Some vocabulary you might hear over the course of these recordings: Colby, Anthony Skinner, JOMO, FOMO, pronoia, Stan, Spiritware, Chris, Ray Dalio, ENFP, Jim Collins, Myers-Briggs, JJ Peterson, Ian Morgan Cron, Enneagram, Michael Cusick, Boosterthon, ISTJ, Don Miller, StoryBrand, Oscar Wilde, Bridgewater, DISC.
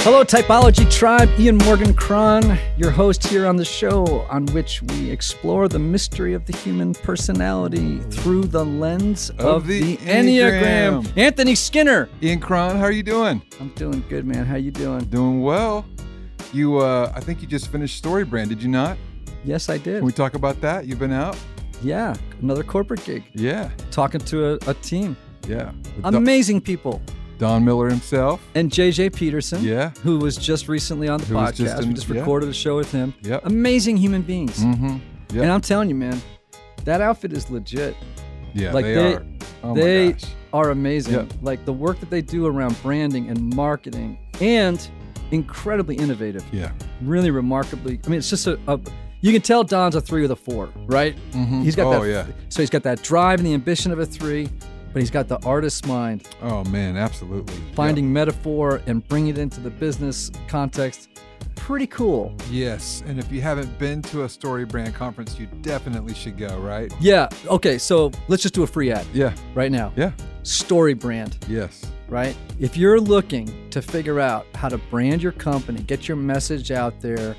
Hello, Typology Tribe. Ian Morgan Cron, your host here on the show, on which we explore the mystery of the human personality through the lens of the Enneagram. Anthony Skinner. Ian Cron, how are you doing? I'm doing good, man. How you doing? Doing well. You, I think you just finished StoryBrand, did you not? Yes, I did. Can we talk about that? You've been out? Yeah, another corporate gig. Yeah. Talking to a team. Yeah. Amazing people. Don Miller himself. And JJ Peterson, who was just recently on the podcast. We just recorded a show with him. Yep. Amazing human beings. Mm-hmm. Yep. And I'm telling you, man, that outfit is legit. Yeah, like they are. Oh my gosh. They are amazing. Yep. Like the work that they do around branding and marketing, and incredibly innovative. Yeah. Really remarkably. I mean, it's just you can tell Don's a 3 with a 4, right? Mm-hmm. He's got So he's got that drive and the ambition of a 3. But he's got the artist's mind. Oh, man, absolutely. Finding metaphor and bringing it into the business context. Pretty cool. Yes, and if you haven't been to a StoryBrand conference, you definitely should go, right? Yeah, okay, so let's just do a free ad. Yeah. Right now. Yeah. StoryBrand. Yes. Right? If you're looking to figure out how to brand your company, get your message out there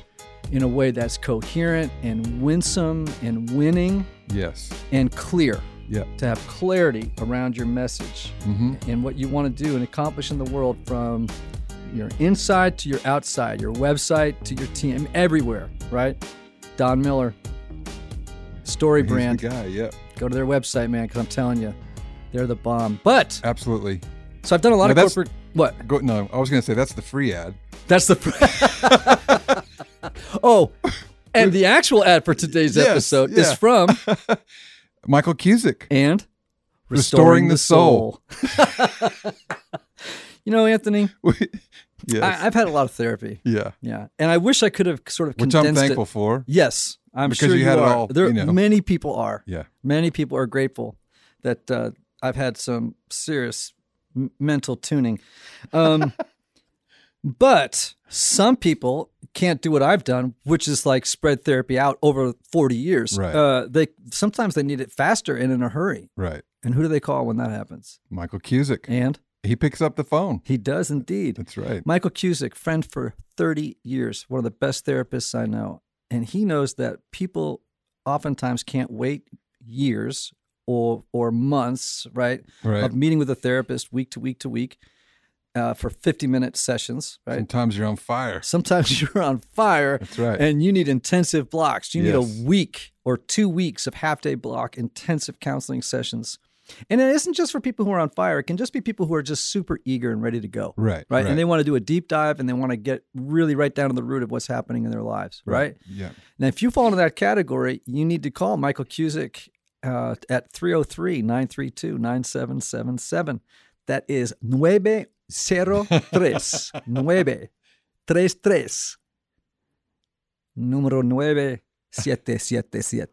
in a way that's coherent and winsome and winning. Yes. And clear. Yeah. To have clarity around your message and what you want to do and accomplish in the world, from your inside to your outside, your website to your team, everywhere, right? Don Miller, StoryBrand. He's the guy, yeah. Go to their website, man, because I'm telling you, they're the bomb. But absolutely. So I've done a lot of corporate. What? I was going to say that's the free ad. That's the free. Oh, and the actual ad for today's episode is from Michael Cusick. And Restoring the Soul. You know, Anthony, I've had a lot of therapy. Yeah. Yeah. And I wish I could have sort of condensed it. Which I'm thankful for. Yes. I'm sure you had it all. Many people are. Yeah. Many people are grateful that I've had some serious mental tuning. But some people can't do what I've done, which is like spread therapy out over 40 years. Right. Sometimes they need it faster and in a hurry. Right. And who do they call when that happens? Michael Cusick. And? He picks up the phone. He does indeed. That's right. Michael Cusick, friend for 30 years, one of the best therapists I know. And he knows that people oftentimes can't wait years or months, right, of meeting with a therapist week to week to week. For 50-minute sessions, right? Sometimes you're on fire. That's right. And you need intensive blocks. You need a week or 2 weeks of half-day block intensive counseling sessions. And it isn't just for people who are on fire. It can just be people who are just super eager and ready to go. Right. And they want to do a deep dive, and they want to get really right down to the root of what's happening in their lives, right? Yeah. Now, if you fall into that category, you need to call Michael Cusick at 303-932-9777. That is 933 Número 9777.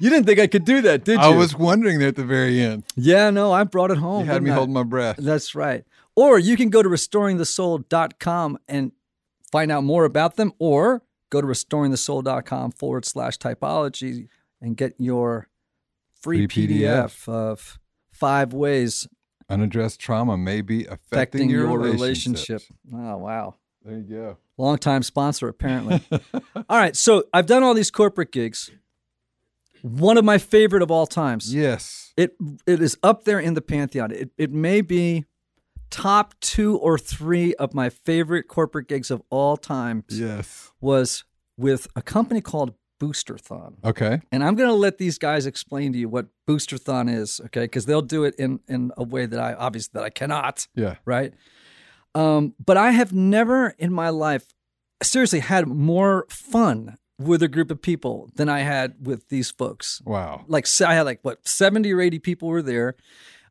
You didn't think I could do that, did you? I was wondering there at the very end. Yeah, no, I brought it home. You had me holding my breath. That's right. Or you can go to restoringthesoul.com and find out more about them, or go to restoringthesoul.com/typology and get your free PDF of 5 ways unaddressed trauma may be affecting your relationship. Oh, wow. There you go. Long-time sponsor, apparently. All right, so I've done all these corporate gigs. One of my favorite of all times. Yes. It is up there in the pantheon. It may be top 2 or 3 of my favorite corporate gigs of all time. Yes. Was with a company called Boosterthon. Okay. And I'm going to let these guys explain to you what Boosterthon is, okay? Because they'll do it in a way that I cannot. Yeah. Right? But I have never in my life seriously had more fun with a group of people than I had with these folks. Wow. Like, I had like, what, 70 or 80 people were there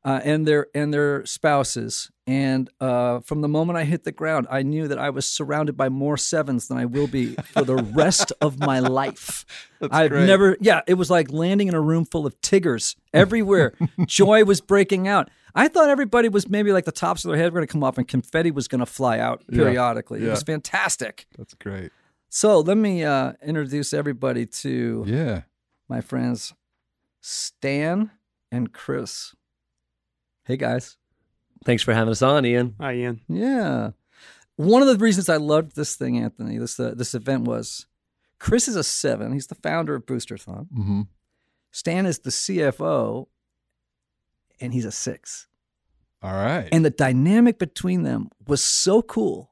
and their spouses. And from the moment I hit the ground, I knew that I was surrounded by more sevens than I will be for the rest of my life. It was like landing in a room full of Tiggers everywhere. Joy was breaking out. I thought everybody was maybe like the tops of their head were going to come off and confetti was going to fly out periodically. Yeah. It was fantastic. That's great. So let me introduce everybody to my friends, Stan and Chris. Hey, guys. Thanks for having us on, Ian. Hi, Ian. Yeah. One of the reasons I loved this thing, Anthony, this event was Chris is a seven. He's the founder of Boosterthon. Mm-hmm. Stan is the CFO, and he's a six. All right. And the dynamic between them was so cool.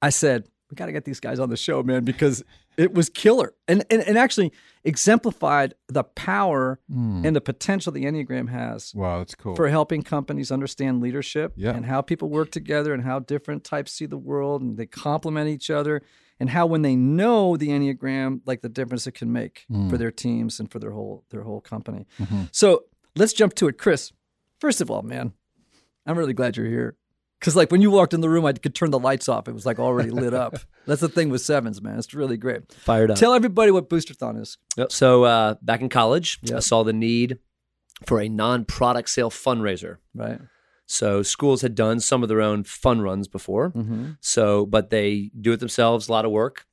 I said, we got to get these guys on the show, man, because it was killer. And actually exemplified the power and the potential the Enneagram has. Wow, that's cool. For helping companies understand leadership and how people work together and how different types see the world and they complement each other and how when they know the Enneagram, like the difference it can make for their teams and for their whole company. Mm-hmm. So let's jump to it. Chris, first of all, man, I'm really glad you're here. Because like when you walked in the room, I could turn the lights off. It was like already lit up. That's the thing with sevens, man. It's really great. Fired up. Tell everybody what Boosterthon is. Yep. So back in college, I saw the need for a non-product sale fundraiser. Right. So schools had done some of their own fun runs before. Mm-hmm. So, but they do it themselves, a lot of work.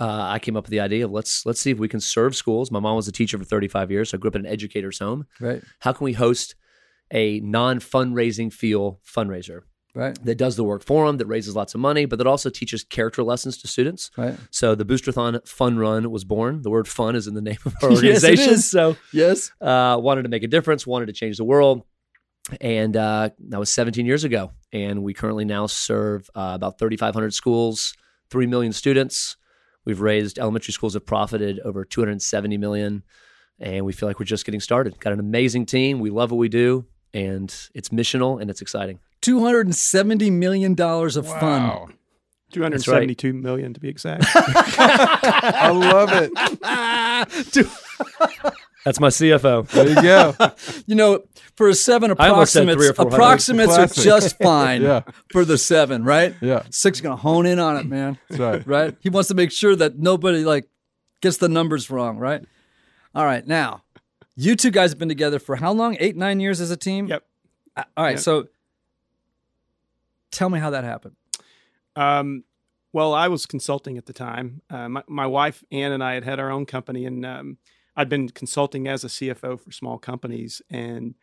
I came up with the idea of let's see if we can serve schools. My mom was a teacher for 35 years. So I grew up in an educator's home. Right. How can we host a non-fundraising feel fundraiser? Right. That does the work for them, that raises lots of money, but that also teaches character lessons to students. Right. So the Boosterthon Fun Run was born. The word fun is in the name of our organization. Yes, it is. So wanted to make a difference, wanted to change the world. And that was 17 years ago. And we currently now serve about 3,500 schools, 3 million students. We've raised, elementary schools have profited over $270 million. And we feel like we're just getting started. Got an amazing team. We love what we do. And it's missional and it's exciting. $270 million of fun. $272 million to be exact. I love it. That's my CFO. There you go. You know, for a seven, approximates are just fine for the seven, right? Yeah. Six is going to hone in on it, man. That's right. Right? He wants to make sure that nobody like gets the numbers wrong, right? All right. Now, you two guys have been together for how long? 8-9 years as a team? Yep. All right. Yep. So tell me how that happened. Well, I was consulting at the time. My wife, Ann, and I had our own company, and I'd been consulting as a CFO for small companies. And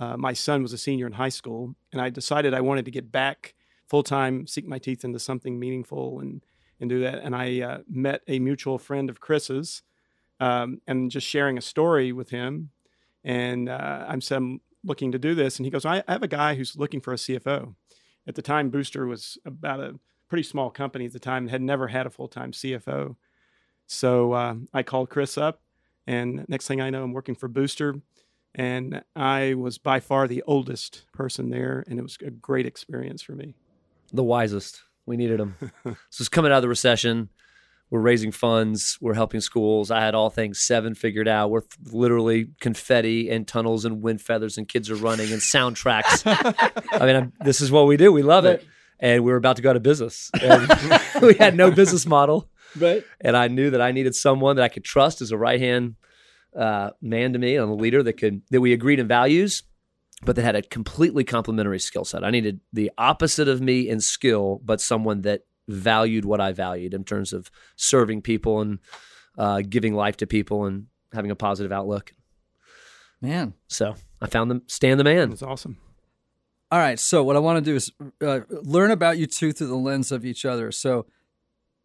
my son was a senior in high school, and I decided I wanted to get back full-time, sink my teeth into something meaningful and do that. And I met a mutual friend of Chris's and just sharing a story with him. And I said, I'm looking to do this. And he goes, I have a guy who's looking for a CFO. At the time, Booster was about a pretty small company at the time and had never had a full-time CFO. So I called Chris up, and next thing I know, I'm working for Booster, and I was by far the oldest person there, and it was a great experience for me. The wisest. We needed him. So it's coming out of the recession. We're raising funds. We're helping schools. I had all things seven figured out. We're literally confetti and tunnels and wind feathers and kids are running and soundtracks. I mean, this is what we do. We love it. And we were about to go out of business. And we had no business model. Right. And I knew that I needed someone that I could trust as a right-hand man to me and a leader that we agreed in values, but that had a completely complementary skill set. I needed the opposite of me in skill, but someone that valued what I valued in terms of serving people and giving life to people and having a positive outlook. Man. So I found Stan the man. That's awesome. All right. So what I want to do is learn about you two through the lens of each other. So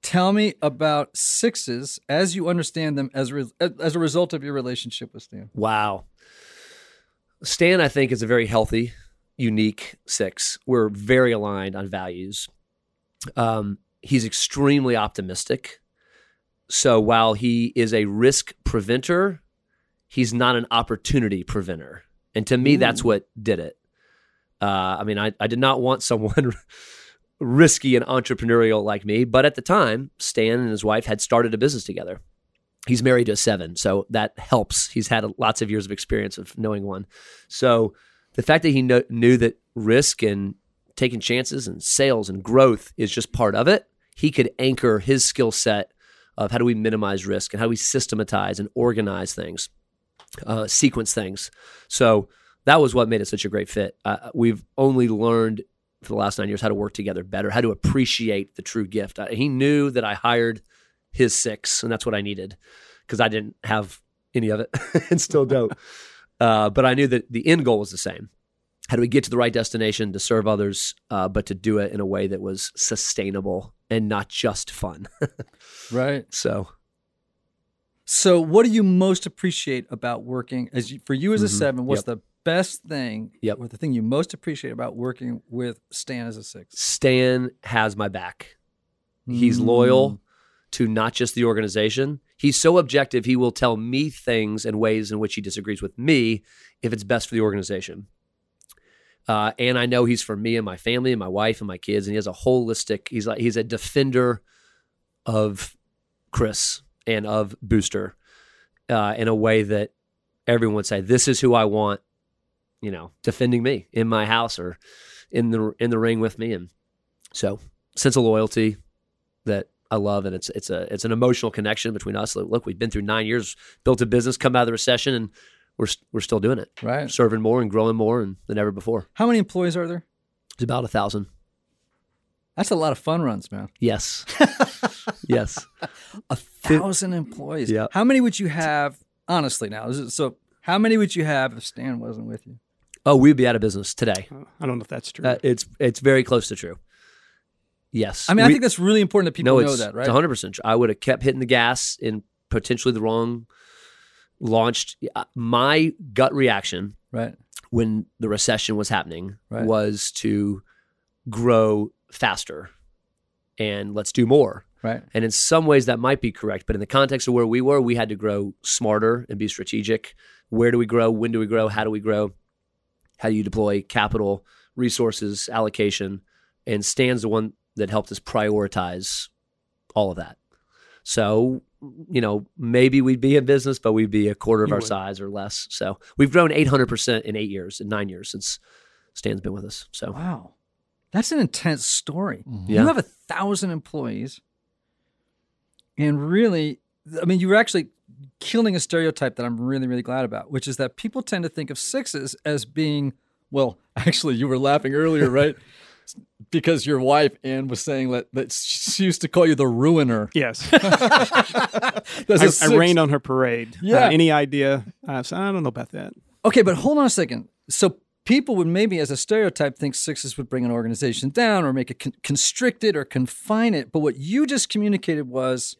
tell me about sixes as you understand them as a result of your relationship with Stan. Wow. Stan, I think, is a very healthy, unique six. We're very aligned on values. He's extremely optimistic. So while he is a risk preventer, he's not an opportunity preventer. And to me, that's what did it. I mean, I did not want someone risky and entrepreneurial like me, but at the time, Stan and his wife had started a business together. He's married to a seven, so that helps. He's had lots of years of experience of knowing one. So the fact that he knew that risk and taking chances and sales and growth is just part of it, he could anchor his skill set of how do we minimize risk and how do we systematize and organize things, sequence things. So that was what made it such a great fit. We've only learned for the last 9 years how to work together better, how to appreciate the true gift. He knew that I hired his six, and that's what I needed because I didn't have any of it and still don't. But I knew that the end goal was the same. How do we get to the right destination to serve others, but to do it in a way that was sustainable and not just fun? Right. So what do you most appreciate about working for you as a seven? What's the best thing or the thing you most appreciate about working with Stan as a six? Stan has my back. He's loyal to not just the organization. He's so objective, he will tell me things and ways in which he disagrees with me if it's best for the organization. And I know he's for me and my family and my wife and my kids, and he has a holistic, he's a defender of Chris and of Booster in a way that everyone would say, this is who I want, defending me in my house or in the ring with me. And so sense of loyalty that I love, and it's an emotional connection between us. Look, we've been through 9 years, built a business, come out of the recession, and we're still doing it. Right, serving more and growing more than ever before. How many employees are there? It's about 1,000. That's a lot of fun runs, man. Yes, yes, 1,000 employees. Yeah. How many would you have honestly now? So how many would you have if Stan wasn't with you? Oh, we'd be out of business today. I don't know if that's true. It's very close to true. Yes. I mean, I think that's really important that people know that, right? It's 100% true. I would have kept hitting the gas in potentially the wrong launched. My gut reaction when the recession was happening was to grow faster and let's do more. Right. And in some ways that might be correct, but in the context of where we were, we had to grow smarter and be strategic. Where do we grow? When do we grow? How do we grow? How do you deploy capital, resources, allocation? And Stan's the one that helped us prioritize all of that. So, maybe we'd be in business, but we'd be a quarter of our size or less. So we've grown 800% in 9 years since Stan's been with us. So wow, that's an intense story. Mm-hmm. Yeah. You have 1,000 employees, and really, I mean, you were actually killing a stereotype that I'm really, really glad about, which is that people tend to think of sixes as being, well, actually, you were laughing earlier, right? Because your wife, Ann, was saying that she used to call you the ruiner. Yes. I rained on her parade. Yeah. Any idea? So I don't know about that. Okay, but hold on a second. So people would maybe, as a stereotype, think sixes would bring an organization down or make it constrict it or confine it. But what you just communicated was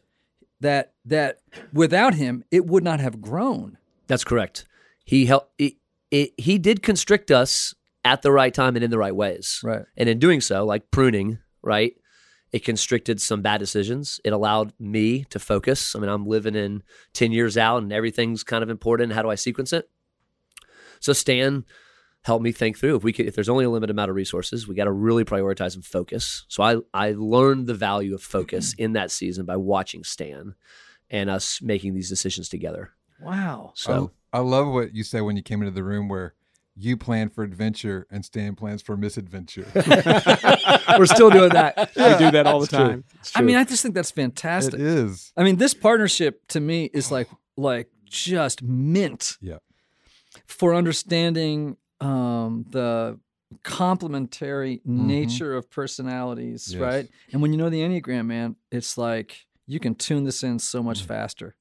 that without him, it would not have grown. That's correct. He helped. He did constrict us at the right time and in the right ways. Right. And in doing so, like pruning, right, it constricted some bad decisions. It allowed me to focus. I mean, I'm living in 10 years out and everything's kind of important. How do I sequence it? So Stan helped me think through if there's only a limited amount of resources, we got to really prioritize and focus. So I learned the value of focus in that season by watching Stan and us making these decisions together. Wow. So I love what you said when you came into the room where you plan for adventure and Stan plans for misadventure. We're still doing that. Yeah, we do that all the time. I mean, I just think that's fantastic. It is. I mean, this partnership to me is like just mint. Yeah. For understanding the complementary nature of personalities, right? And when you know the Enneagram, man, it's like you can tune this in so much faster.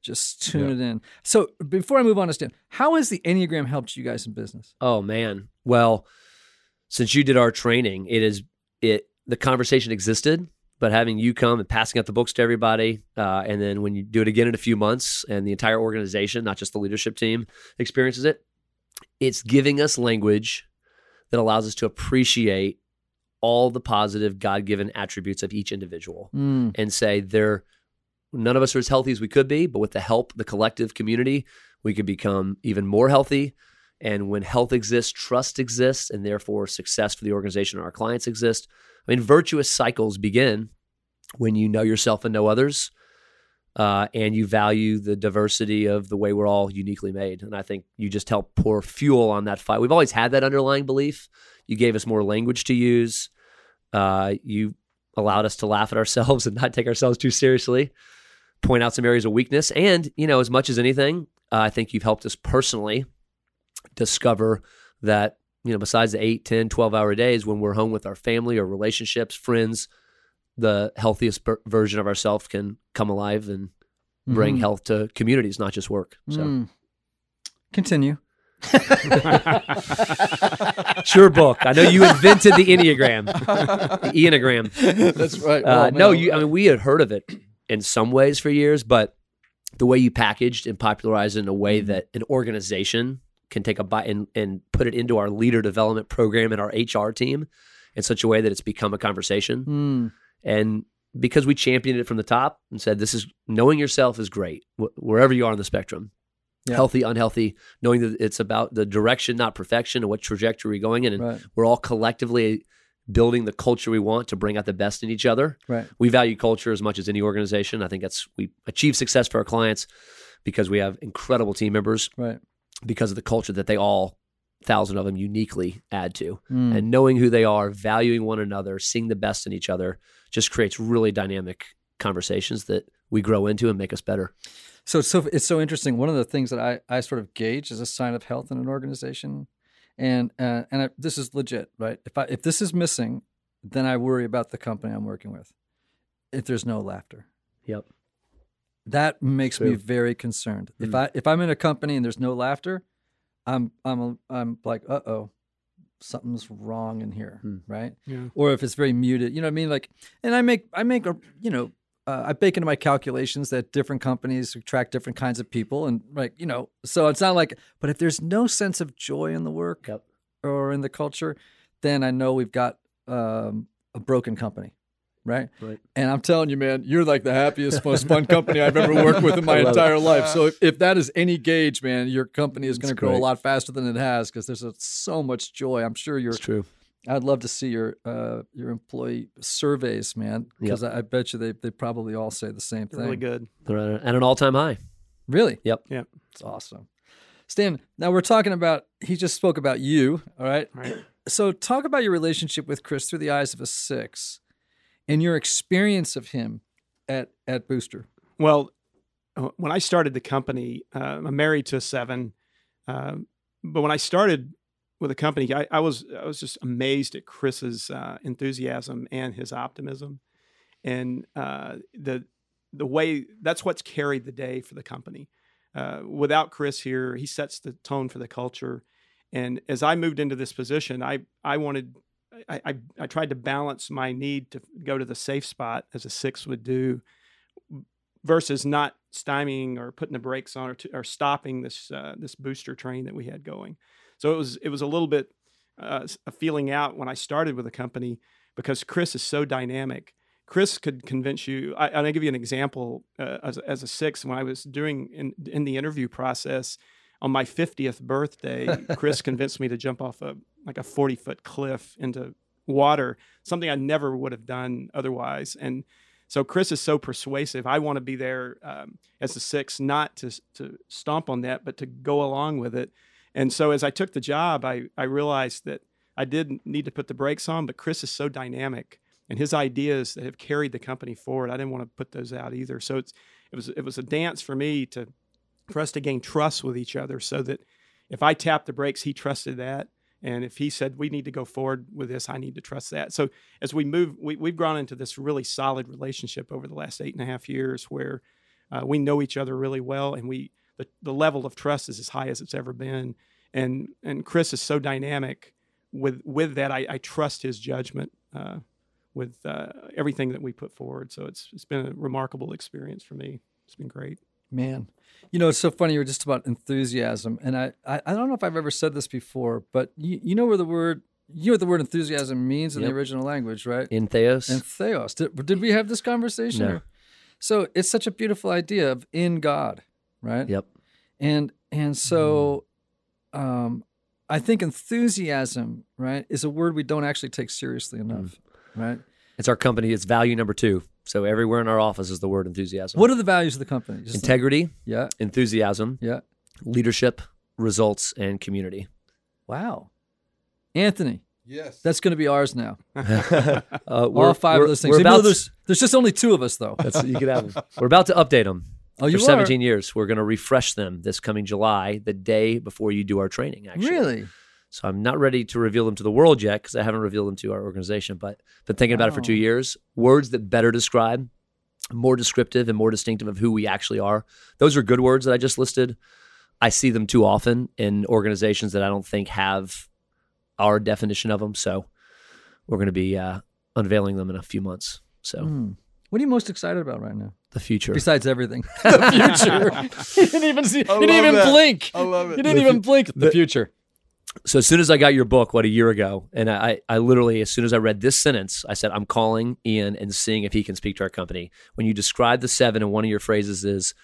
Just tune it in. So before I move on to Stan, how has the Enneagram helped you guys in business? Oh man. Well, since you did our training, the conversation existed, but having you come and passing out the books to everybody, and then when you do it again in a few months and the entire organization, not just the leadership team, experiences it, it's giving us language that allows us to appreciate all the positive God-given attributes of each individual and say none of us are as healthy as we could be, but with the help, the collective community, we could become even more healthy. And when health exists, trust exists, and therefore success for the organization and our clients exist. I mean, virtuous cycles begin when you know yourself and know others. and you value the diversity of the way we're all uniquely made. And I think you just help pour fuel on that fire. We've always had that underlying belief. You gave us more language to use. You allowed us to laugh at ourselves and not take ourselves too seriously, point out some areas of weakness. And, you know, as much as anything, I think you've helped us personally discover that, you know, besides the 8, 10, 12-hour days, when we're home with our family or relationships, friends, the healthiest version of ourselves can come alive and bring health to communities, not just work. So, continue. It's your book. I know you invented the Enneagram. The Enneagram. That's right. We had heard of it in some ways for years, but the way you packaged and popularized it in a way that an organization can take a bite and put it into our leader development program and our HR team in such a way that it's become a conversation. And because we championed it from the top and said, this is, knowing yourself is great, wherever you are on the spectrum. Yeah. Healthy, unhealthy, knowing that it's about the direction, not perfection, and what trajectory we're going in. And we're all collectively building the culture we want to bring out the best in each other. Right. We value culture as much as any organization. I think we achieve success for our clients because we have incredible team members because of the culture that they all, 1,000 of them, uniquely add to. And knowing who they are, valuing one another, seeing the best in each other just creates really dynamic conversations that we grow into and make us better. So it's so interesting. One of the things that I sort of gauge is a sign of health in an organization, and this is legit, right? If this is missing, then I worry about the company I'm working with. If there's no laughter, that makes me very concerned. If I'm in a company and there's no laughter, I'm like, uh-oh, something's wrong in here, right? Yeah. Or if it's very muted, you know what I mean? Like, and I bake into my calculations that different companies attract different kinds of people. And so it's not like, but if there's no sense of joy in the work or in the culture, then I know we've got a broken company, right? And I'm telling you, man, you're like the happiest, most fun company I've ever worked with in my entire life. So if that is any gauge, man, your company is going to grow a lot faster than it has because there's so much joy. I'm sure you're... It's true. I'd love to see your employee surveys, man, because I bet you they probably all say the same thing. Really good. They're at an all-time high. Really? Yep. It's awesome. Stan, now we're talking about, he just spoke about you, all right? Right. So talk about your relationship with Chris through the eyes of a 6 and your experience of him at Booster. Well, when I started the company, I'm married to a 7, but when I started with the company, I was just amazed at Chris's enthusiasm and his optimism, and the way that's what's carried the day for the company. Without Chris here, he sets the tone for the culture. And as I moved into this position, I tried to balance my need to go to the safe spot as a 6 would do, versus not stymieing or putting the brakes on or stopping this Booster train that we had going. So it was a little bit a feeling out when I started with the company because Chris is so dynamic. Chris could convince you. I'll give you an example as a 6. When I was doing in the interview process on my 50th birthday, Chris convinced me to jump off a 40-foot cliff into water, something I never would have done otherwise. And so Chris is so persuasive. I want to be there as a 6, not to stomp on that, but to go along with it. And so as I took the job, I realized that I did need to put the brakes on, but Chris is so dynamic and his ideas that have carried the company forward, I didn't want to put those out either. So it was a dance for me for us to gain trust with each other so that if I tapped the brakes, he trusted that. And if he said, we need to go forward with this, I need to trust that. So as we move, we've grown into this really solid relationship over the last 8.5 years where we know each other really well, and the level of trust is as high as it's ever been. And Chris is so dynamic with that. I trust his judgment with everything that we put forward. So it's been a remarkable experience for me. It's been great. Man, you know, it's so funny. You were just about enthusiasm. And I don't know if I've ever said this before, but you know what the word enthusiasm means in the original language, right? In theos. Did we have this conversation? No. So it's such a beautiful idea of in God. Right. Yep. And so, I think enthusiasm, right, is a word we don't actually take seriously enough, right? It's our company. It's value number 2. So everywhere in our office is the word enthusiasm. What are the values of the company? Just integrity. Yeah. Enthusiasm. Yeah. Leadership, results, and community. Wow. Anthony. Yes. That's going to be ours now. All 5 of those things. There's just only 2 of us, though. You could have them. We're about to update them. For 17 years. We're going to refresh them this coming July, the day before you do our training, actually. Really? So I'm not ready to reveal them to the world yet because I haven't revealed them to our organization, but been thinking about it for 2 years. Words that better describe, more descriptive and more distinctive of who we actually are. Those are good words that I just listed. I see them too often in organizations that I don't think have our definition of them. So we're going to be unveiling them in a few months. So what are you most excited about right now? The future. Besides everything. The future. You didn't even see, you didn't even blink. I love it. You didn't even blink. The future. So as soon as I got your book, what, a year ago, and I literally, as soon as I read this sentence, I said, I'm calling Ian and seeing if he can speak to our company. When you describe the 7 and one of your phrases is,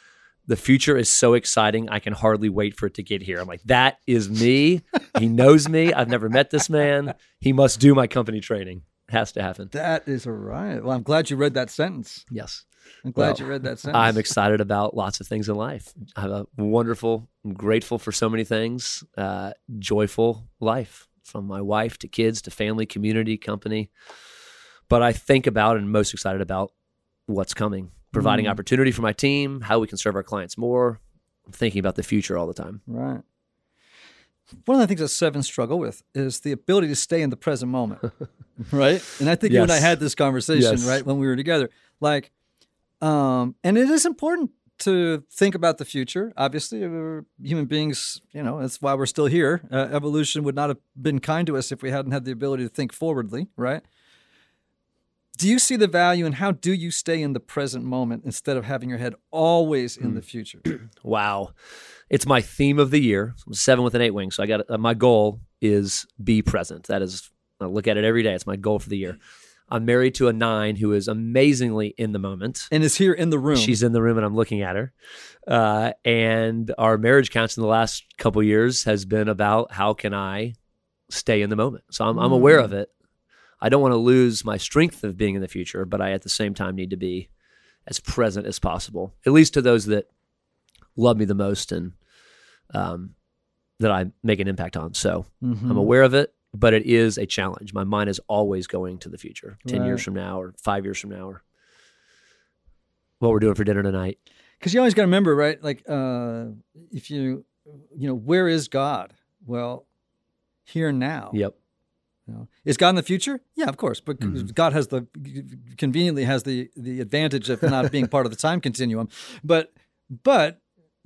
the future is so exciting, I can hardly wait for it to get here. I'm like, that is me. He knows me. I've never met this man. He must do my company training. It has to happen. That is right. Well, I'm glad you read that sentence. Yes. I'm glad you read that sentence. I'm excited about lots of things in life. I have a wonderful, I'm grateful for so many things, joyful life, from my wife to kids to family, community, company. But I think about and most excited about what's coming, providing opportunity for my team, how we can serve our clients more. I'm thinking about the future all the time. Right. One of the things that 7s struggle with is the ability to stay in the present moment, right? And I think you and I had this conversation, right, when we were together. Like, and it is important to think about the future. Obviously, we're human beings, you know, that's why we're still here. Evolution would not have been kind to us if we hadn't had the ability to think forwardly, right? Do you see the value, and how do you stay in the present moment instead of having your head always in the future? Wow. It's my theme of the year. I'm 7 with an 8 wing. So I got my goal is be present. That is, I look at it every day. It's my goal for the year. I'm married to a 9 who is amazingly in the moment. And is here in the room. She's in the room and I'm looking at her. And our marriage counseling in the last couple of years has been about how can I stay in the moment? So I'm aware of it. I don't want to lose my strength of being in the future, but I at the same time need to be as present as possible, at least to those that love me the most and that I make an impact on. So I'm aware of it, but it is a challenge. My mind is always going to the future, 10 years from now or 5 years from now or what we're doing for dinner tonight. Because you always got to remember, right? Like if you know, where is God? Well, here now. Yep. You know, is God in the future? Yeah, of course. But God has conveniently has the advantage of not being part of the time continuum. But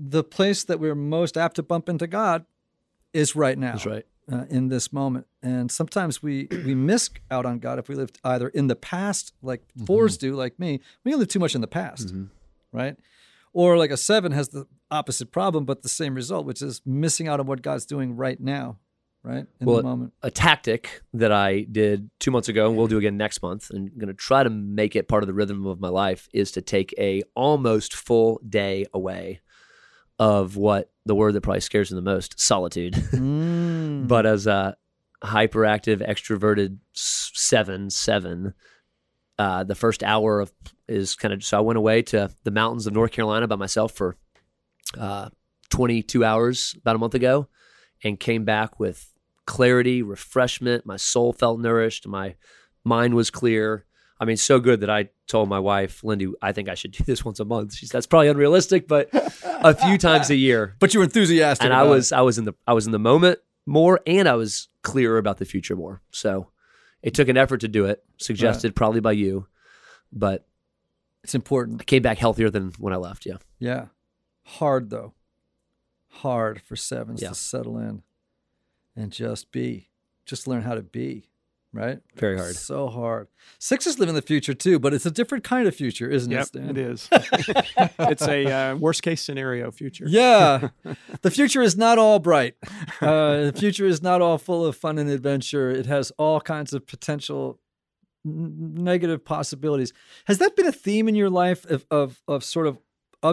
the place that we're most apt to bump into God is right now. That's right. In this moment. And sometimes we miss out on God if we live either in the past, like 4s do, like me. We live too much in the past, right? Or like a 7 has the opposite problem, but the same result, which is missing out on what God's doing right now. Right? In the moment. A tactic that I did 2 months ago, and we'll do again next month, and I'm going to try to make it part of the rhythm of my life, is to take a almost full day away of what the word that probably scares me the most, solitude. But as a hyperactive, extroverted 7, the first hour of is kind of, so I went away to the mountains of North Carolina by myself for 22 hours about a month ago. And came back with clarity, refreshment. My soul felt nourished. My mind was clear. I mean, so good that I told my wife, Lindy, I think I should do this once a month. She said, that's probably unrealistic, but a few times a year. But you were enthusiastic. And I was in the moment more, and I was clearer about the future more. So it took an effort to do it, suggested probably by you, but it's important. I came back healthier than when I left. Yeah. Yeah. Hard though. Hard for 7s to settle in and just be, just learn how to be, right? Very hard. So hard. 6s live in the future too, but it's a different kind of future, isn't it, Stan? It is. It's a worst case scenario future. Yeah. The future is not all bright. The future is not all full of fun and adventure. It has all kinds of potential negative possibilities. Has that been a theme in your life of sort of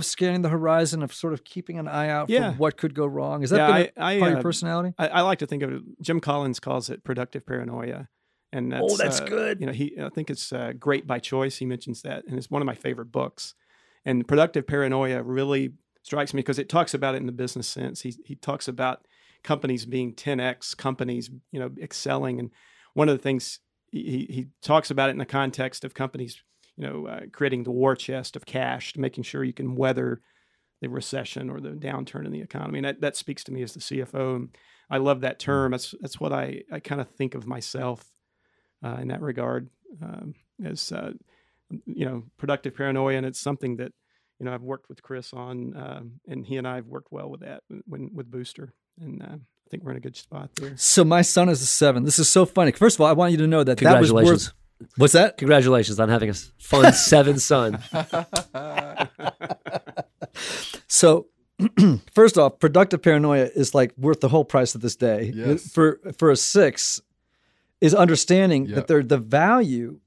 scanning the horizon, of sort of keeping an eye out for what could go wrong? Is that part of your personality? I like to think of it, Jim Collins calls it productive paranoia. And that's, good. You know, I think it's Great by Choice. He mentions that, and it's one of my favorite books. And productive paranoia really strikes me because it talks about it in the business sense. He talks about companies being 10x companies, you know, excelling. And one of the things he talks about it in the context of companies, you know, creating the war chest of cash, to making sure you can weather the recession or the downturn in the economy. And that speaks to me as the CFO. And I love that term. That's what I kind of think of myself in that regard, as you know, productive paranoia. And it's something that, you know, I've worked with Chris on, and he and I have worked well with that with Booster. And I think we're in a good spot there. So my son is a 7. This is so funny. First of all, I want you to know that congratulations. That was worth... What's that? Congratulations on having a fun 7 son. So first off, productive paranoia is like worth the whole price of this day. Yes. For a 6 is understanding that they're the value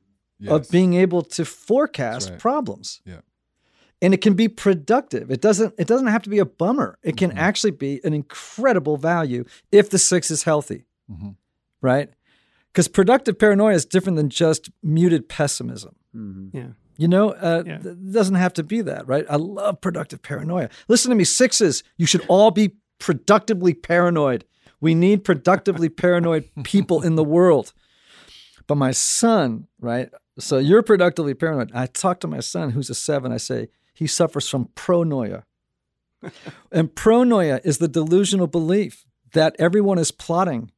of being able to forecast problems. Yeah. And it can be productive. It doesn't have to be a bummer. It can actually be an incredible value if the 6 is healthy, right? Because productive paranoia is different than just muted pessimism. Mm-hmm. Yeah, you know, it doesn't have to be that, right? I love productive paranoia. Listen to me, 6s, you should all be productively paranoid. We need productively paranoid people in the world. But my son, right? So you're productively paranoid. I talk to my son, who's a 7. I say, he suffers from pronoia. And pronoia is the delusional belief that everyone is plotting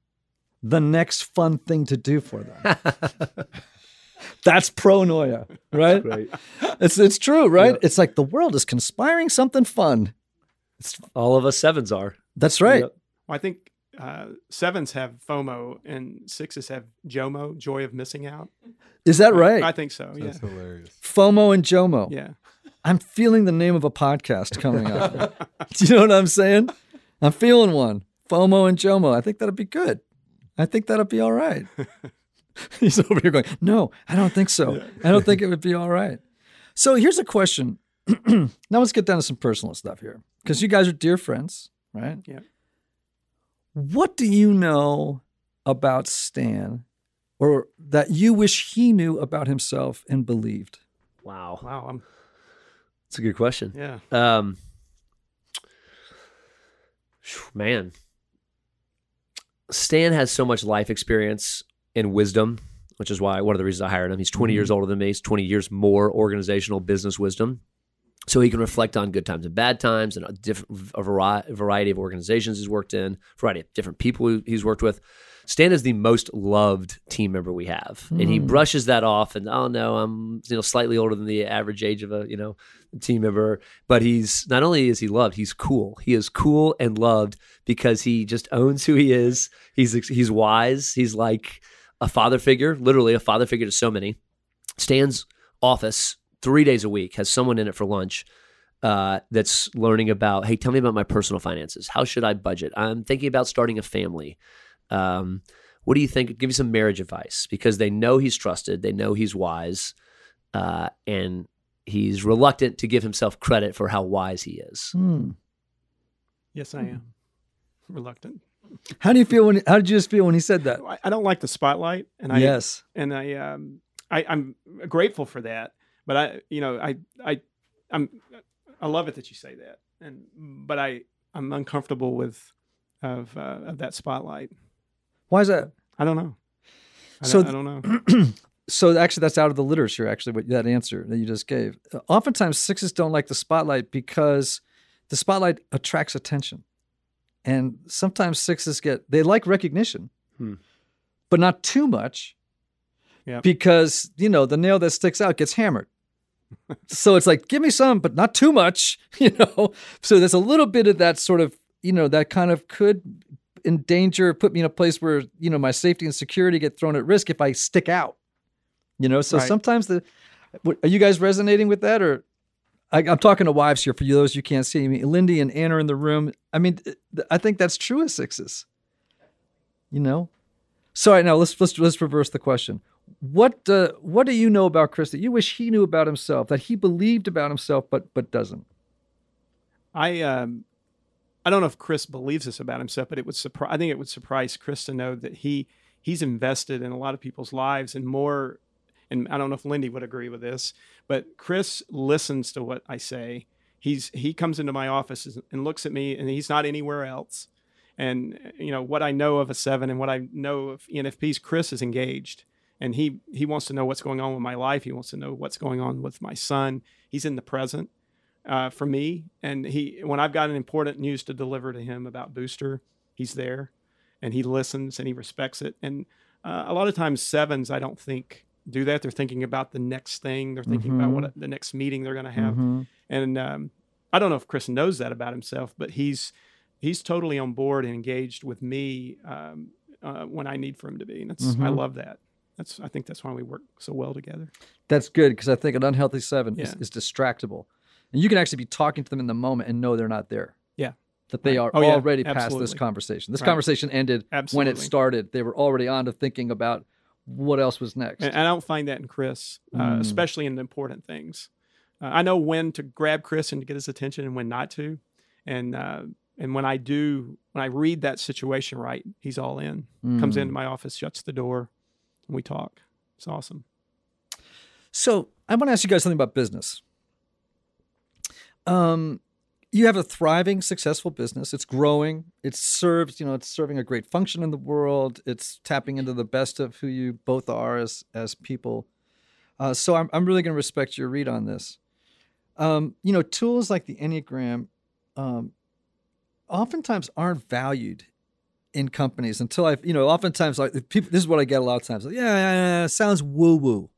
the next fun thing to do for them. That's pronoia, right? It's true, right? Yeah. It's like the world is conspiring something fun. All of us 7s are. That's right. Yeah. Well, I think 7s have FOMO and 6s have JOMO, joy of missing out. Is that right? I think so. Yeah. That's hilarious. FOMO and JOMO. Yeah. I'm feeling the name of a podcast coming up. Do you know what I'm saying? I'm feeling one. FOMO and JOMO. I think that'll be good. I think that'll be all right. He's over here going, no, I don't think so. Yeah. I don't think it would be all right. So here's a question. Now let's get down to some personal stuff here, because you guys are dear friends, right? Yeah. What do you know about Stan or that you wish he knew about himself and believed? Wow. That's a good question. Yeah. Man, Stan has so much life experience and wisdom, which is why one of the reasons I hired him. He's 20 years older than me. He's 20 years more organizational business wisdom. So he can reflect on good times and bad times and a variety of organizations he's worked in, a variety of different people he's worked with. Stan is the most loved team member we have. Mm. And he brushes that off and, oh no, I'm slightly older than the average age of a team member. But he's not only is he loved, he's cool. He is cool and loved because he just owns who he is. He's wise. He's like a father figure, literally a father figure to so many. Stan's office 3 days a week has someone in it for lunch that's learning about, hey, tell me about my personal finances. How should I budget? I'm thinking about starting a family. What do you think? Give me some marriage advice, because they know he's trusted. They know he's wise, and he's reluctant to give himself credit for how wise he is. Mm. Yes, I am reluctant. How do you feel when? How did you just feel when he said that? I don't like the spotlight, and I'm grateful for that. But I love it that you say that, but I'm uncomfortable of that spotlight. Why is that? I don't know. I don't know. So actually, that's out of the literature. Actually, that answer that you just gave. Oftentimes, 6s don't like the spotlight because the spotlight attracts attention, and sometimes 6s they like recognition, but not too much, because the nail that sticks out gets hammered. So it's like, give me some, but not too much, So there's a little bit of that sort of, that kind of could endanger, put me in a place where, my safety and security get thrown at risk if I stick out, So sometimes are you guys resonating with that? Or I'm talking to wives here for you, those you can't see. I mean, Lindy and Anna are in the room. I mean, I think that's true of 6s, So right now let's reverse the question. What do you know about Chris that you wish he knew about himself, that he believed about himself, but doesn't? I don't know if Chris believes this about himself, but I think it would surprise Chris to know that he he's invested in a lot of people's lives and more. And I don't know if Lindy would agree with this, but Chris listens to what I say. He comes into my office and looks at me, and he's not anywhere else. And you know what I know of a seven and what I know of ENFPs, Chris is engaged, and he wants to know what's going on with my life. He wants to know what's going on with my son. He's in the present for me. And when I've got an important news to deliver to him about Booster, he's there, and he listens and he respects it. And a lot of times sevens, I don't think, do that. They're thinking about the next thing. They're thinking about what the next meeting they're going to have. And I don't know if Chris knows that about himself, but he's totally on board and engaged with me when I need for him to be. And that's, I love that. I think that's why we work so well together. That's good, because I think an unhealthy seven is distractible. And you can actually be talking to them in the moment and know they're not there. Yeah. That they are already past this conversation. This conversation ended when it started. They were already on to thinking about what else was next. And I don't find that in Chris, especially in the important things. I know when to grab Chris and to get his attention and when not to. And when I do, when I read that situation right, he's all in. Comes into my office, shuts the door, and we talk. It's awesome. So I want to ask you guys something about business. You have a thriving, successful business. It's growing. It serves, it's serving a great function in the world. It's tapping into the best of who you both are as people. So I'm really going to respect your read on this. Tools like the Enneagram oftentimes aren't valued in companies until oftentimes, like, people, this is what I get a lot of times. Like, yeah, sounds woo-woo.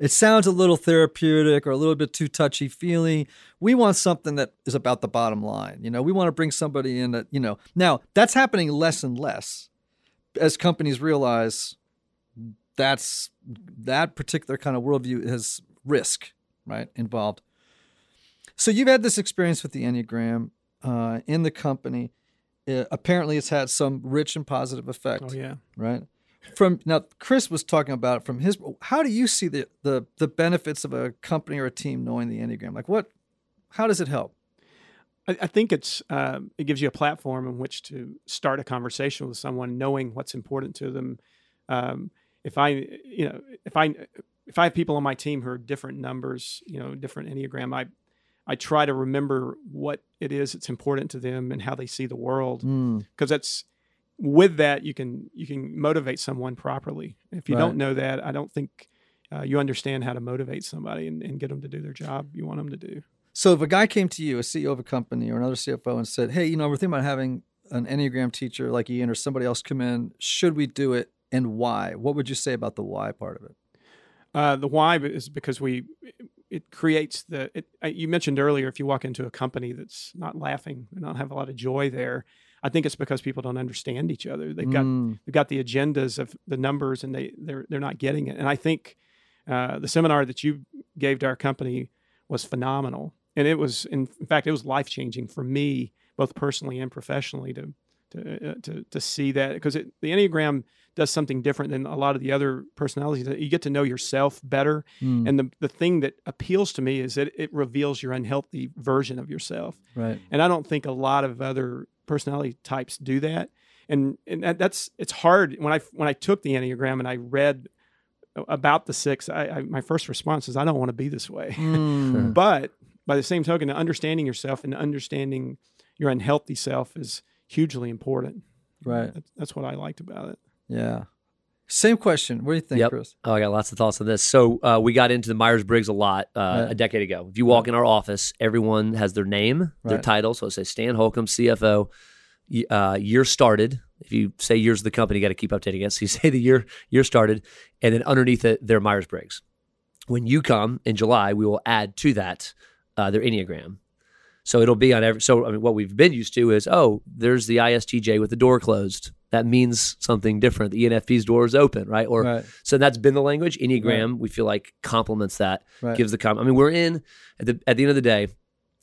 It sounds a little therapeutic or a little bit too touchy-feely. We want something that is about the bottom line. We want to bring somebody in that, Now, that's happening less and less as companies realize that particular kind of worldview has risk, right, involved. So you've had this experience with the Enneagram in the company. Apparently, it's had some rich and positive effect. Oh, yeah. Right? Now, Chris was talking about it from his. How do you see the benefits of a company or a team knowing the Enneagram? Like, how does it help? I think it gives you a platform in which to start a conversation with someone, knowing what's important to them. If I have people on my team who are different numbers, different Enneagram, I try to remember what it is that's important to them and how they see the world, because that's. With that, you can motivate someone properly. If you don't know that, I don't think you understand how to motivate somebody and get them to do their job you want them to do. So if a guy came to you, a CEO of a company or another CFO, and said, hey, we're thinking about having an Enneagram teacher like Ian or somebody else come in, should we do it and why? What would you say about the why part of it? The why is because it creates you mentioned earlier, if you walk into a company that's not laughing and not have a lot of joy there, I think it's because people don't understand each other. They've got the agendas of the numbers, and they're not getting it. And I think the seminar that you gave to our company was phenomenal, and it was in fact life changing for me, both personally and professionally, to see that, because the Enneagram does something different than a lot of the other personalities. You get to know yourself better, and the thing that appeals to me is that it reveals your unhealthy version of yourself. Right, and I don't think a lot of other personality types do that, and that's, it's hard. When I took the Enneagram and I read about the six, I my first response is, I don't want to be this way. Sure. But by the same token, understanding yourself and understanding your unhealthy self is hugely important. Right, that's what I liked about it. Yeah. Same question. What do you think, Chris? Oh, I got lots of thoughts on this. So we got into the Myers-Briggs a lot a decade ago. If you walk in our office, everyone has their name, their title. So it says Stan Holcombe, CFO, year started. If you say years of the company, you got to keep updating it. So you say the year started, and then underneath it, their Myers-Briggs. When you come in July, we will add to that their Enneagram. So it'll be on every. So I mean, what we've been used to is, there's the ISTJ with the door closed. That means something different. The ENFP's door is open, right? So that's been the language. Enneagram, we feel like, complements that, gives the I mean, we're in, at the end of the day,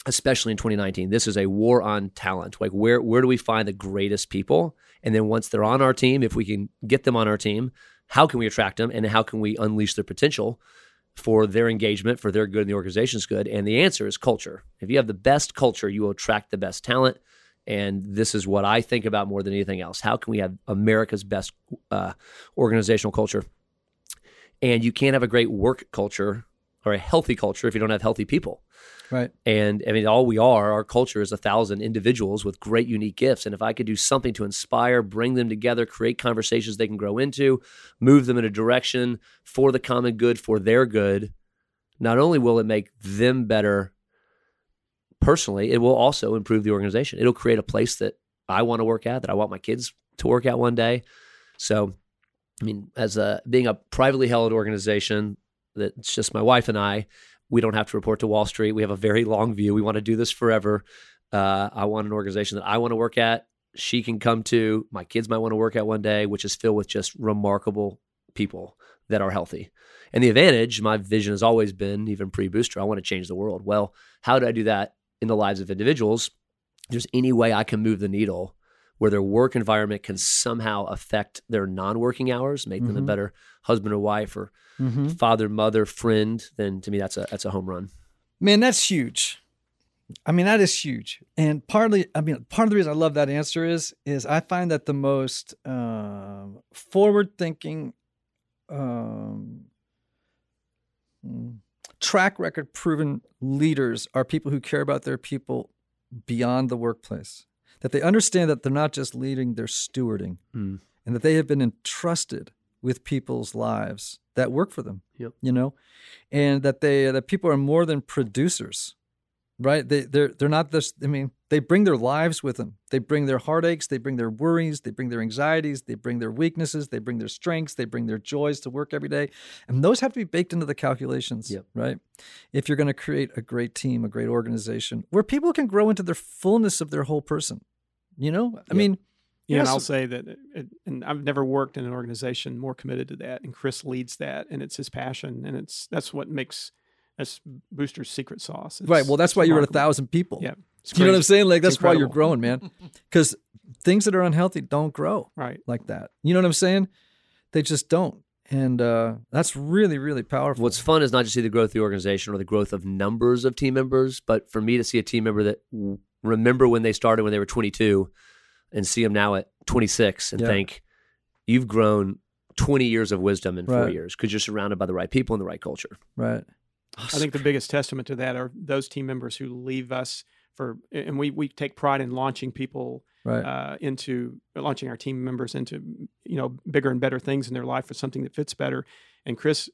especially in 2019, this is a war on talent. Like, where do we find the greatest people? And then once they're on our team, if we can get them on our team, how can we attract them? And how can we unleash their potential for their engagement, for their good and the organization's good? And the answer is culture. If you have the best culture, you will attract the best talent. And this is what I think about more than anything else. How can we have America's best organizational culture? And you can't have a great work culture or a healthy culture if you don't have healthy people. Right. And I mean, all we are, our culture is 1,000 individuals with great unique gifts. And if I could do something to inspire, bring them together, create conversations they can grow into, move them in a direction for the common good, for their good, not only will it make them better personally, it will also improve the organization. It'll create a place that I want to work at, that I want my kids to work at one day. So, I mean, as being a privately held organization, that's just my wife and I, we don't have to report to Wall Street. We have a very long view. We want to do this forever. I want an organization that I want to work at, she can come to, my kids might want to work at one day, which is filled with just remarkable people that are healthy. And the advantage, my vision has always been, even pre-Booster, I want to change the world. Well, how do I do that in the lives of individuals? There's any way I can move the needle where their work environment can somehow affect their non-working hours, make them a better husband or wife or father, mother, friend, then to me, that's a home run. Man, that's huge. I mean, that is huge. And partly, I mean, part of the reason I love that answer is I find that the most forward-thinking, track record proven leaders are people who care about their people beyond the workplace. That they understand that they're not just leading, they're stewarding. And that they have been entrusted with people's lives that work for them, you know? And that that people are more than producers, right? They're not this, I mean, they bring their lives with them. They bring their heartaches, they bring their worries, they bring their anxieties, they bring their weaknesses, they bring their strengths, they bring their joys to work every day. And those have to be baked into the calculations, right? If you're going to create a great team, a great organization, where people can grow into their fullness of their whole person, you know? I mean... Yeah, and I'll say that, and I've never worked in an organization more committed to that, and Chris leads that, and it's his passion, and that's what makes... That's Booster's secret sauce. It's, right. Well, that's why you're at 1,000 people. Yeah. You know what I'm saying? Like, that's why you're growing, man. Because things that are unhealthy don't grow like that. You know what I'm saying? They just don't. And that's really, really powerful. What's fun is not just see the growth of the organization or the growth of numbers of team members, but for me to see a team member that remember when they started when they were 22 and see them now at 26 and think, you've grown 20 years of wisdom in 4 years because you're surrounded by the right people and the right culture. Right. I think the biggest testament to that are those team members who leave us for, and we take pride in launching people into launching our team members into, you know, bigger and better things in their life for something that fits better. And Chris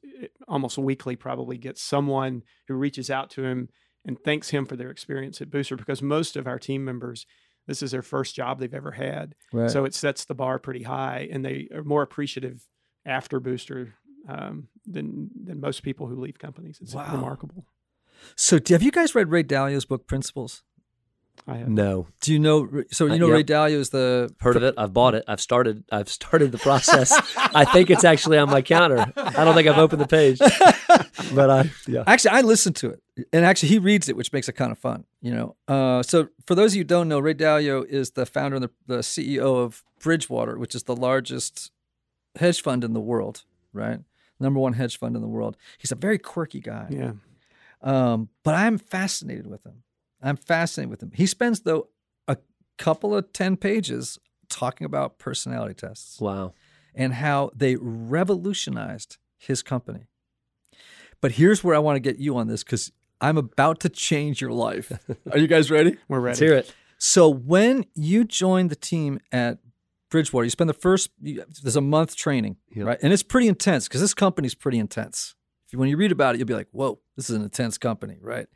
almost weekly probably gets someone who reaches out to him and thanks him for their experience at Booster, because most of our team members, this is their first job they've ever had. Right. So it sets the bar pretty high, and they are more appreciative after Booster than most people who leave companies. It's remarkable. So have you guys read Ray Dalio's book, Principles? I have. No. Do you know, so you know Ray Dalio is the... Heard of it. I've bought it. I've started the process. I think it's actually on my counter. I don't think I've opened the page. But Actually, I listened to it. And actually, he reads it, which makes it kind of fun, you know. So for those of you who don't know, Ray Dalio is the founder and the CEO of Bridgewater, which is the largest hedge fund in the world, right? Number one hedge fund in the world. He's a very quirky guy. Yeah. But I'm fascinated with him. He spends, though, a couple of 10 pages talking about personality tests. Wow. And how they revolutionized his company. But here's where I want to get you on this, because I'm about to change your life. Are you guys ready? We're ready. Let's hear it. So when you joined the team at Bridgewater, you spend there's a month training, right? And it's pretty intense because this company's pretty intense. When you read about it, you'll be like, whoa, this is an intense company, right?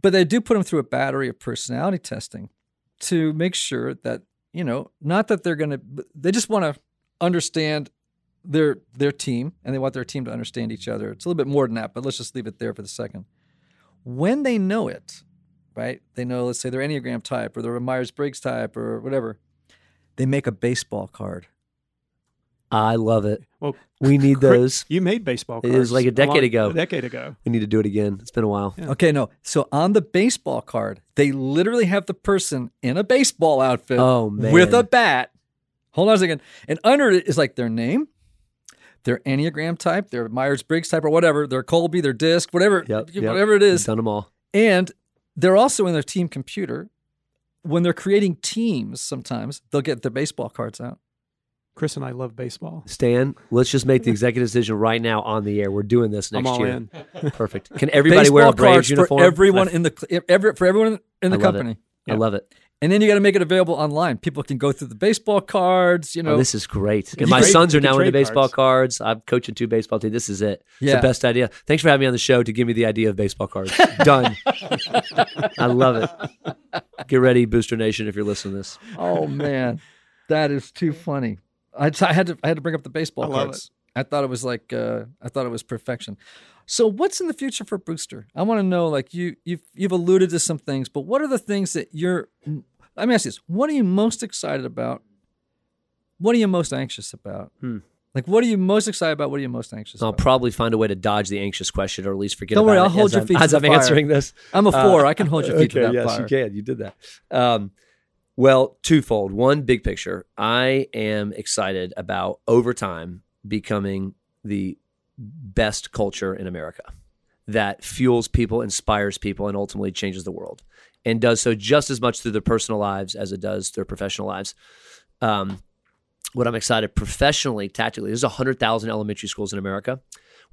But they do put them through a battery of personality testing to make sure that, you know, not that they're going to, they just want to understand their team, and they want their team to understand each other. It's a little bit more than that, but let's just leave it there for the second. When they know it, right? They know, let's say they're Enneagram type or they're a Myers-Briggs type or whatever. They make a baseball card. I love it. Well, we need those. You made baseball cards. It was like a decade ago. We need to do it again. It's been a while. Yeah. Okay, no. So on the baseball card, they literally have the person in a baseball outfit with a bat. Hold on a second. And under it is like their name, their Enneagram type, their Myers-Briggs type or whatever, their Colby, their DISC, whatever it is. We've done them all. And they're also in their team computer. when they're creating teams, sometimes they'll get their baseball cards out. Chris and I love baseball. Stan, let's just make the executive decision right now on the air. We're doing this next year. In. Perfect. Can everybody wear a Braves uniform? For everyone in the for everyone in the company. Yeah. I love it. And then you got to make it available online. People can go through the baseball cards. You know, this is great. And my sons are now into baseball cards. I'm coaching two baseball teams. This is it. Yeah. It's the best idea. Thanks for having me on the show to give me the idea of baseball cards. Done. I love it. Get ready, Booster Nation, if you're listening to this. Oh man, that is too funny. I had to bring up the baseball cards. I thought it was like I thought it was perfection. So what's in the future for Booster? I want to know. Like you've alluded to some things, but what are the things that you're? Let me ask you this: what are you most excited about? What are you most anxious about? Like, what are you most excited about? What are you most anxious about? I'll probably find a way to dodge the anxious question, or at least forget. Don't worry, I'll hold your feet to the fire. As I'm answering this, I'm a four. I can hold your feet to that fire. Yes, you can. You did that. Well, twofold. One, big picture. I am excited about, over time, becoming the best culture in America that fuels people, inspires people, and ultimately changes the world, and does so just as much through their personal lives as it does their professional lives. What I'm excited professionally, tactically, there's 100,000 elementary schools in America.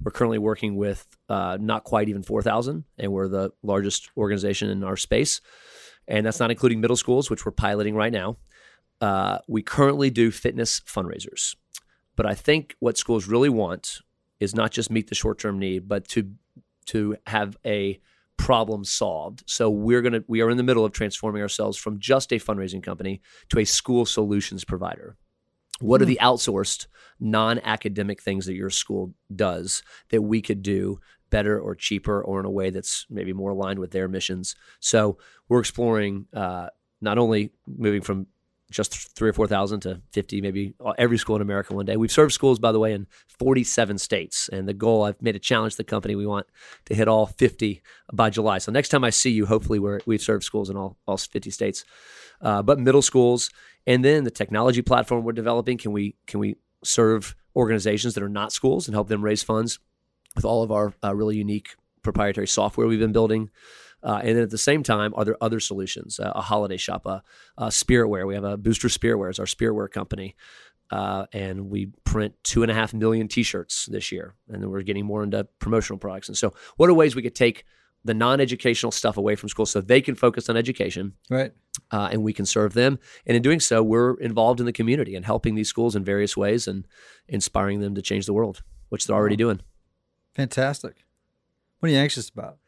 We're currently working with not quite even 4,000, and we're the largest organization in our space. And that's not including middle schools, which we're piloting right now. We currently do fitness fundraisers. But I think what schools really want is not just meet the short-term need, but to have a problem solved. So we are in the middle of transforming ourselves from just a fundraising company to a school solutions provider. What are the outsourced, non-academic things that your school does that we could do better or cheaper or in a way that's maybe more aligned with their missions? So we're exploring not only moving from just 3,000 or 4,000 to 50, maybe every school in America one day. We've served schools, by the way, in 47 states. And the goal, I've made a challenge to the company, we want to hit all 50 by July. So next time I see you, hopefully we've served schools in all 50 states, but middle schools. And then the technology platform we're developing, can we serve organizations that are not schools and help them raise funds with all of our really unique proprietary software we've been building? And then at the same time, are there other solutions? A holiday shop, a spiritware. We have a Booster Spiritware. It's our spiritware company. And we print 2.5 million t-shirts this year. And then we're getting more into promotional products. And so what are ways we could take the non-educational stuff away from school so they can focus on education, right? And we can serve them. And in doing so, we're involved in the community and helping these schools in various ways and inspiring them to change the world, which they're already doing. Fantastic. What are you anxious about?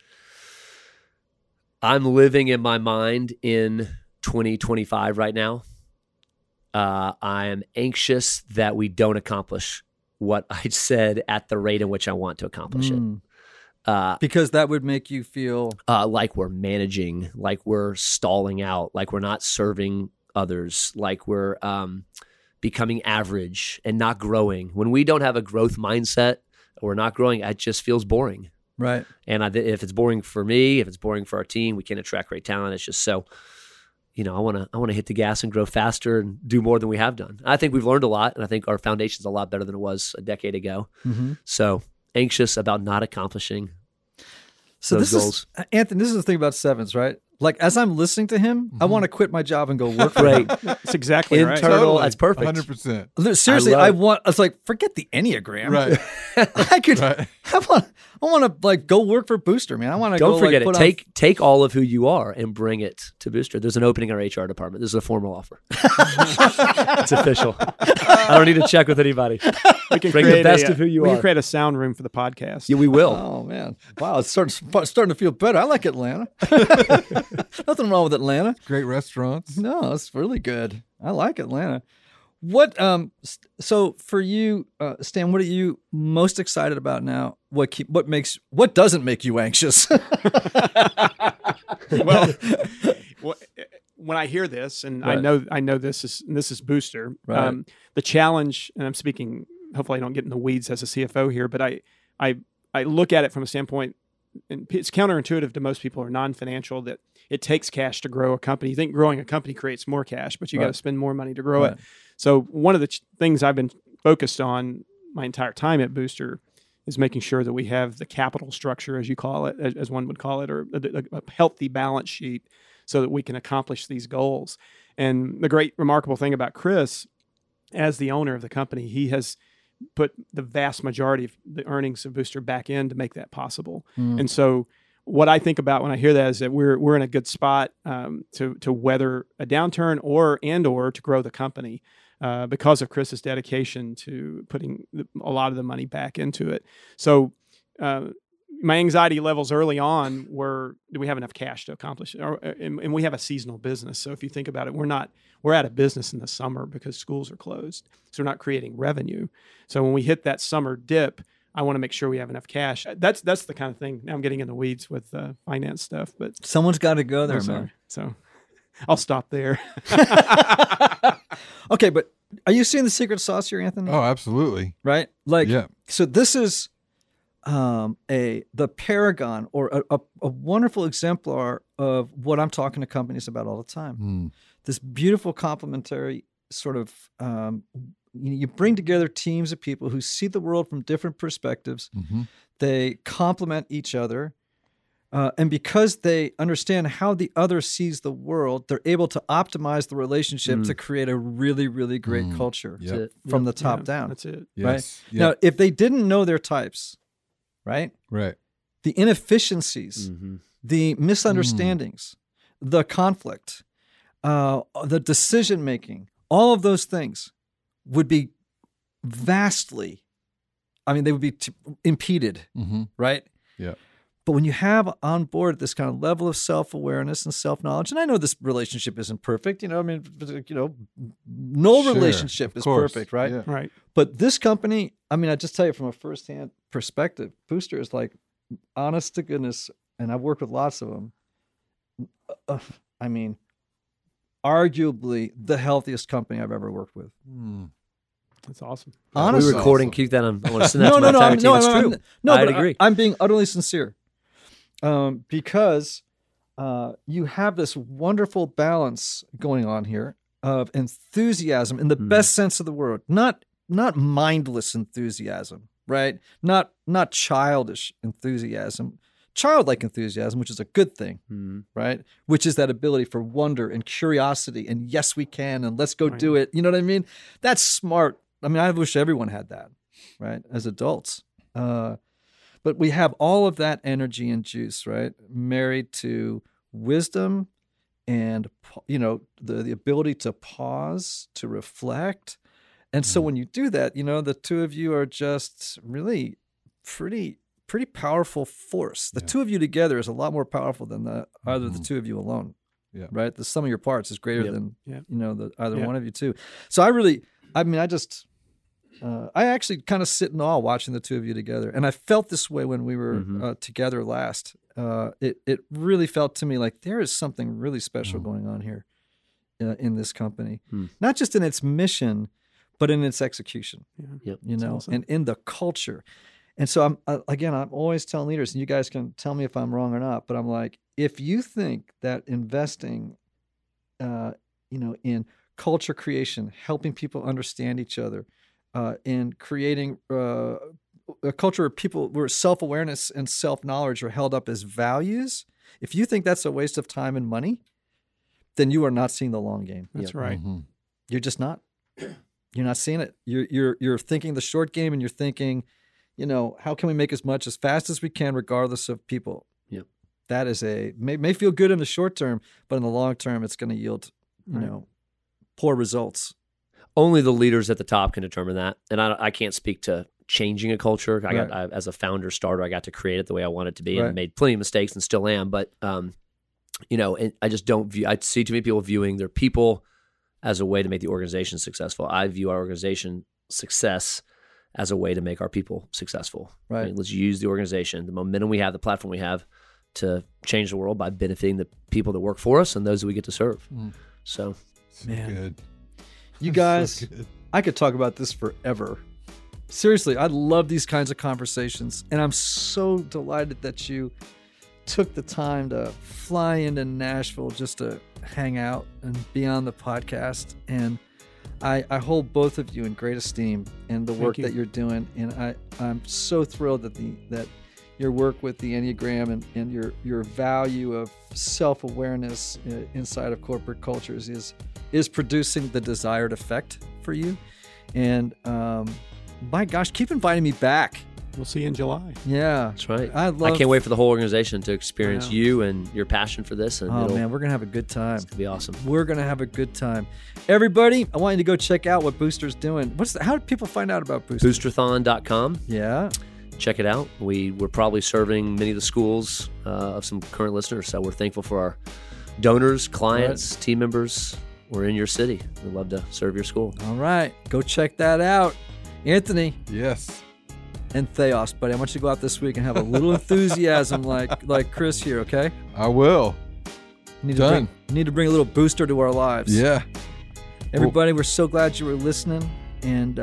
I'm living in my mind in 2025 right now. I am anxious that we don't accomplish what I said at the rate in which I want to accomplish it. Because that would make you feel... like we're managing, like we're stalling out, like we're not serving others, like we're becoming average and not growing. When we don't have a growth mindset, we're not growing, it just feels boring. Right. And if it's boring for me, if it's boring for our team, we can't attract great talent. It's just so, you know, I want to hit the gas and grow faster and do more than we have done. I think we've learned a lot, and I think our foundation's a lot better than it was a decade ago. Mm-hmm. So anxious about not accomplishing those goals. Anthony, this is the thing about sevens, right? Like as I'm listening to him, I want to quit my job and go work for him. That's exactly right. Internal, that's perfect. 100%. Seriously, it's like, forget the Enneagram. Right. I want to like go work for Booster, man. I want to go. Don't forget it. Take all of who you are and bring it to Booster. There's an opening in our HR department. This is a formal offer. It's official. I don't need to check with anybody. We can bring the best of who you are. We can create a sound room for the podcast. Yeah, we will. Oh man. Wow, it's starting to feel better. I like Atlanta. Nothing wrong with Atlanta. Great restaurants. No, it's really good. I like Atlanta. What? So for you, Stan, what are you most excited about now? What doesn't make you anxious? Well, when I hear this, and right. I know this is Booster. Right. The challenge, and I'm speaking. Hopefully, I don't get in the weeds as a CFO here, but I look at it from a standpoint. And it's counterintuitive to most people who are non-financial that it takes cash to grow a company. You think growing a company creates more cash, but you got to spend more money to grow it. So one of the things I've been focused on my entire time at Booster is making sure that we have the capital structure, as you call it, as one would call it, or a healthy balance sheet so that we can accomplish these goals. And the great, remarkable thing about Chris, as the owner of the company, he has put the vast majority of the earnings of Booster back in to make that possible. Mm. And so what I think about when I hear that is that we're in a good spot to weather a downturn or to grow the company because of Chris's dedication to putting a lot of the money back into it. So my anxiety levels early on were, do we have enough cash to accomplish it? And we have a seasonal business. So if you think about it, we're out of business in the summer because schools are closed. So we're not creating revenue. So when we hit that summer dip, I want to make sure we have enough cash. That's the kind of thing. Now I'm getting in the weeds with finance stuff, but someone's got to go there, man. So I'll stop there. Okay, but are you seeing the secret sauce here, Anthony? Oh, absolutely. Right? Like, yeah. So this is the paragon or a wonderful exemplar of what I'm talking to companies about all the time. Mm. This beautiful complementary sort of. You bring together teams of people who see the world from different perspectives. Mm-hmm. They complement each other. And because they understand how the other sees the world, they're able to optimize the relationship to create a really, really great culture from the top down. That's it. Yes. Right? Yep. Now, if they didn't know their types, right? The inefficiencies, the misunderstandings, the conflict, the decision-making, all of those things would be impeded, right? Yeah. But when you have on board this kind of level of self-awareness and self-knowledge, and I know this relationship isn't perfect, relationship is perfect, right? Yeah. Right. But this company, I just tell you from a firsthand perspective, Booster is like, honest to goodness, and I've worked with lots of them, arguably the healthiest company I've ever worked with. Mm. That's awesome. Honestly, we're recording. Awesome. Keep that on. I want to send that to my entire team. It's true. I'd agree. I'm being utterly sincere because you have this wonderful balance going on here of enthusiasm in the best sense of the word, not mindless enthusiasm, right? Not childish enthusiasm. Childlike enthusiasm, which is a good thing, right? Which is that ability for wonder and curiosity and yes, we can, and let's go do it. You know what I mean? That's smart. I wish everyone had that, right? As adults. But we have all of that energy and juice, right? Married to wisdom and, the ability to pause, to reflect. And so when you do that, the two of you are just really pretty powerful force. The two of you together is a lot more powerful than either the two of you alone. Yeah. Right. The sum of your parts is greater than either one of you two. So I really, I actually kind of sit in awe watching the two of you together. And I felt this way when we were together last. It really felt to me like there is something really special going on here in this company, not just in its mission, but in its execution. Yeah. Yep. Awesome. And in the culture. And so I'm always telling leaders, and you guys can tell me if I'm wrong or not, but I'm like, if you think that investing, in culture creation, helping people understand each other, and creating a culture where people, where self-awareness and self-knowledge are held up as values, if you think that's a waste of time and money, then you are not seeing the long game. That's right. Mm-hmm. You're just not. You're not seeing it. You're thinking the short game, and you're thinking, how can we make as much as fast as we can, regardless of people? Yep. That is may feel good in the short term, but in the long term, it's going to yield, poor results. Only the leaders at the top can determine that. And I can't speak to changing a culture. As a founder starter, I got to create it the way I wanted it to be and made plenty of mistakes and still am. But, and I just don't view, I see too many people viewing their people as a way to make the organization successful. I view our organization success as a way to make our people successful. Right. Let's use the organization, the momentum we have, the platform we have to change the world by benefiting the people that work for us and those that we get to serve. Mm. So man, good. You guys, so good. I could talk about this forever. Seriously, I love these kinds of conversations, and I'm so delighted that you took the time to fly into Nashville just to hang out and be on the podcast. And I hold both of you in great esteem and the work that you're doing. And I'm so thrilled that your work with the Enneagram and your value of self-awareness inside of corporate cultures is producing the desired effect for you. And my gosh, keep inviting me back. We'll see you in July. Yeah. That's right. I can't wait for the whole organization to experience you and your passion for this. And we're going to have a good time. It's going to be awesome. We're going to have a good time. Everybody, I want you to go check out what Booster's doing. How do people find out about Booster? Boosterthon.com. Yeah. Check it out. We're probably serving many of the schools of some current listeners. So we're thankful for our donors, clients, team members. We're in your city. We'd love to serve your school. All right. Go check that out. Anthony. Yes. And Theos, buddy, I want you to go out this week and have a little enthusiasm like Chris here, okay? I will. Need to bring a little booster to our lives. Yeah. Everybody, we're so glad you were listening. And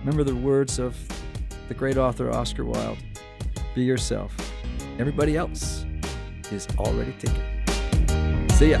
remember the words of the great author Oscar Wilde. Be yourself. Everybody else is already taken. See ya.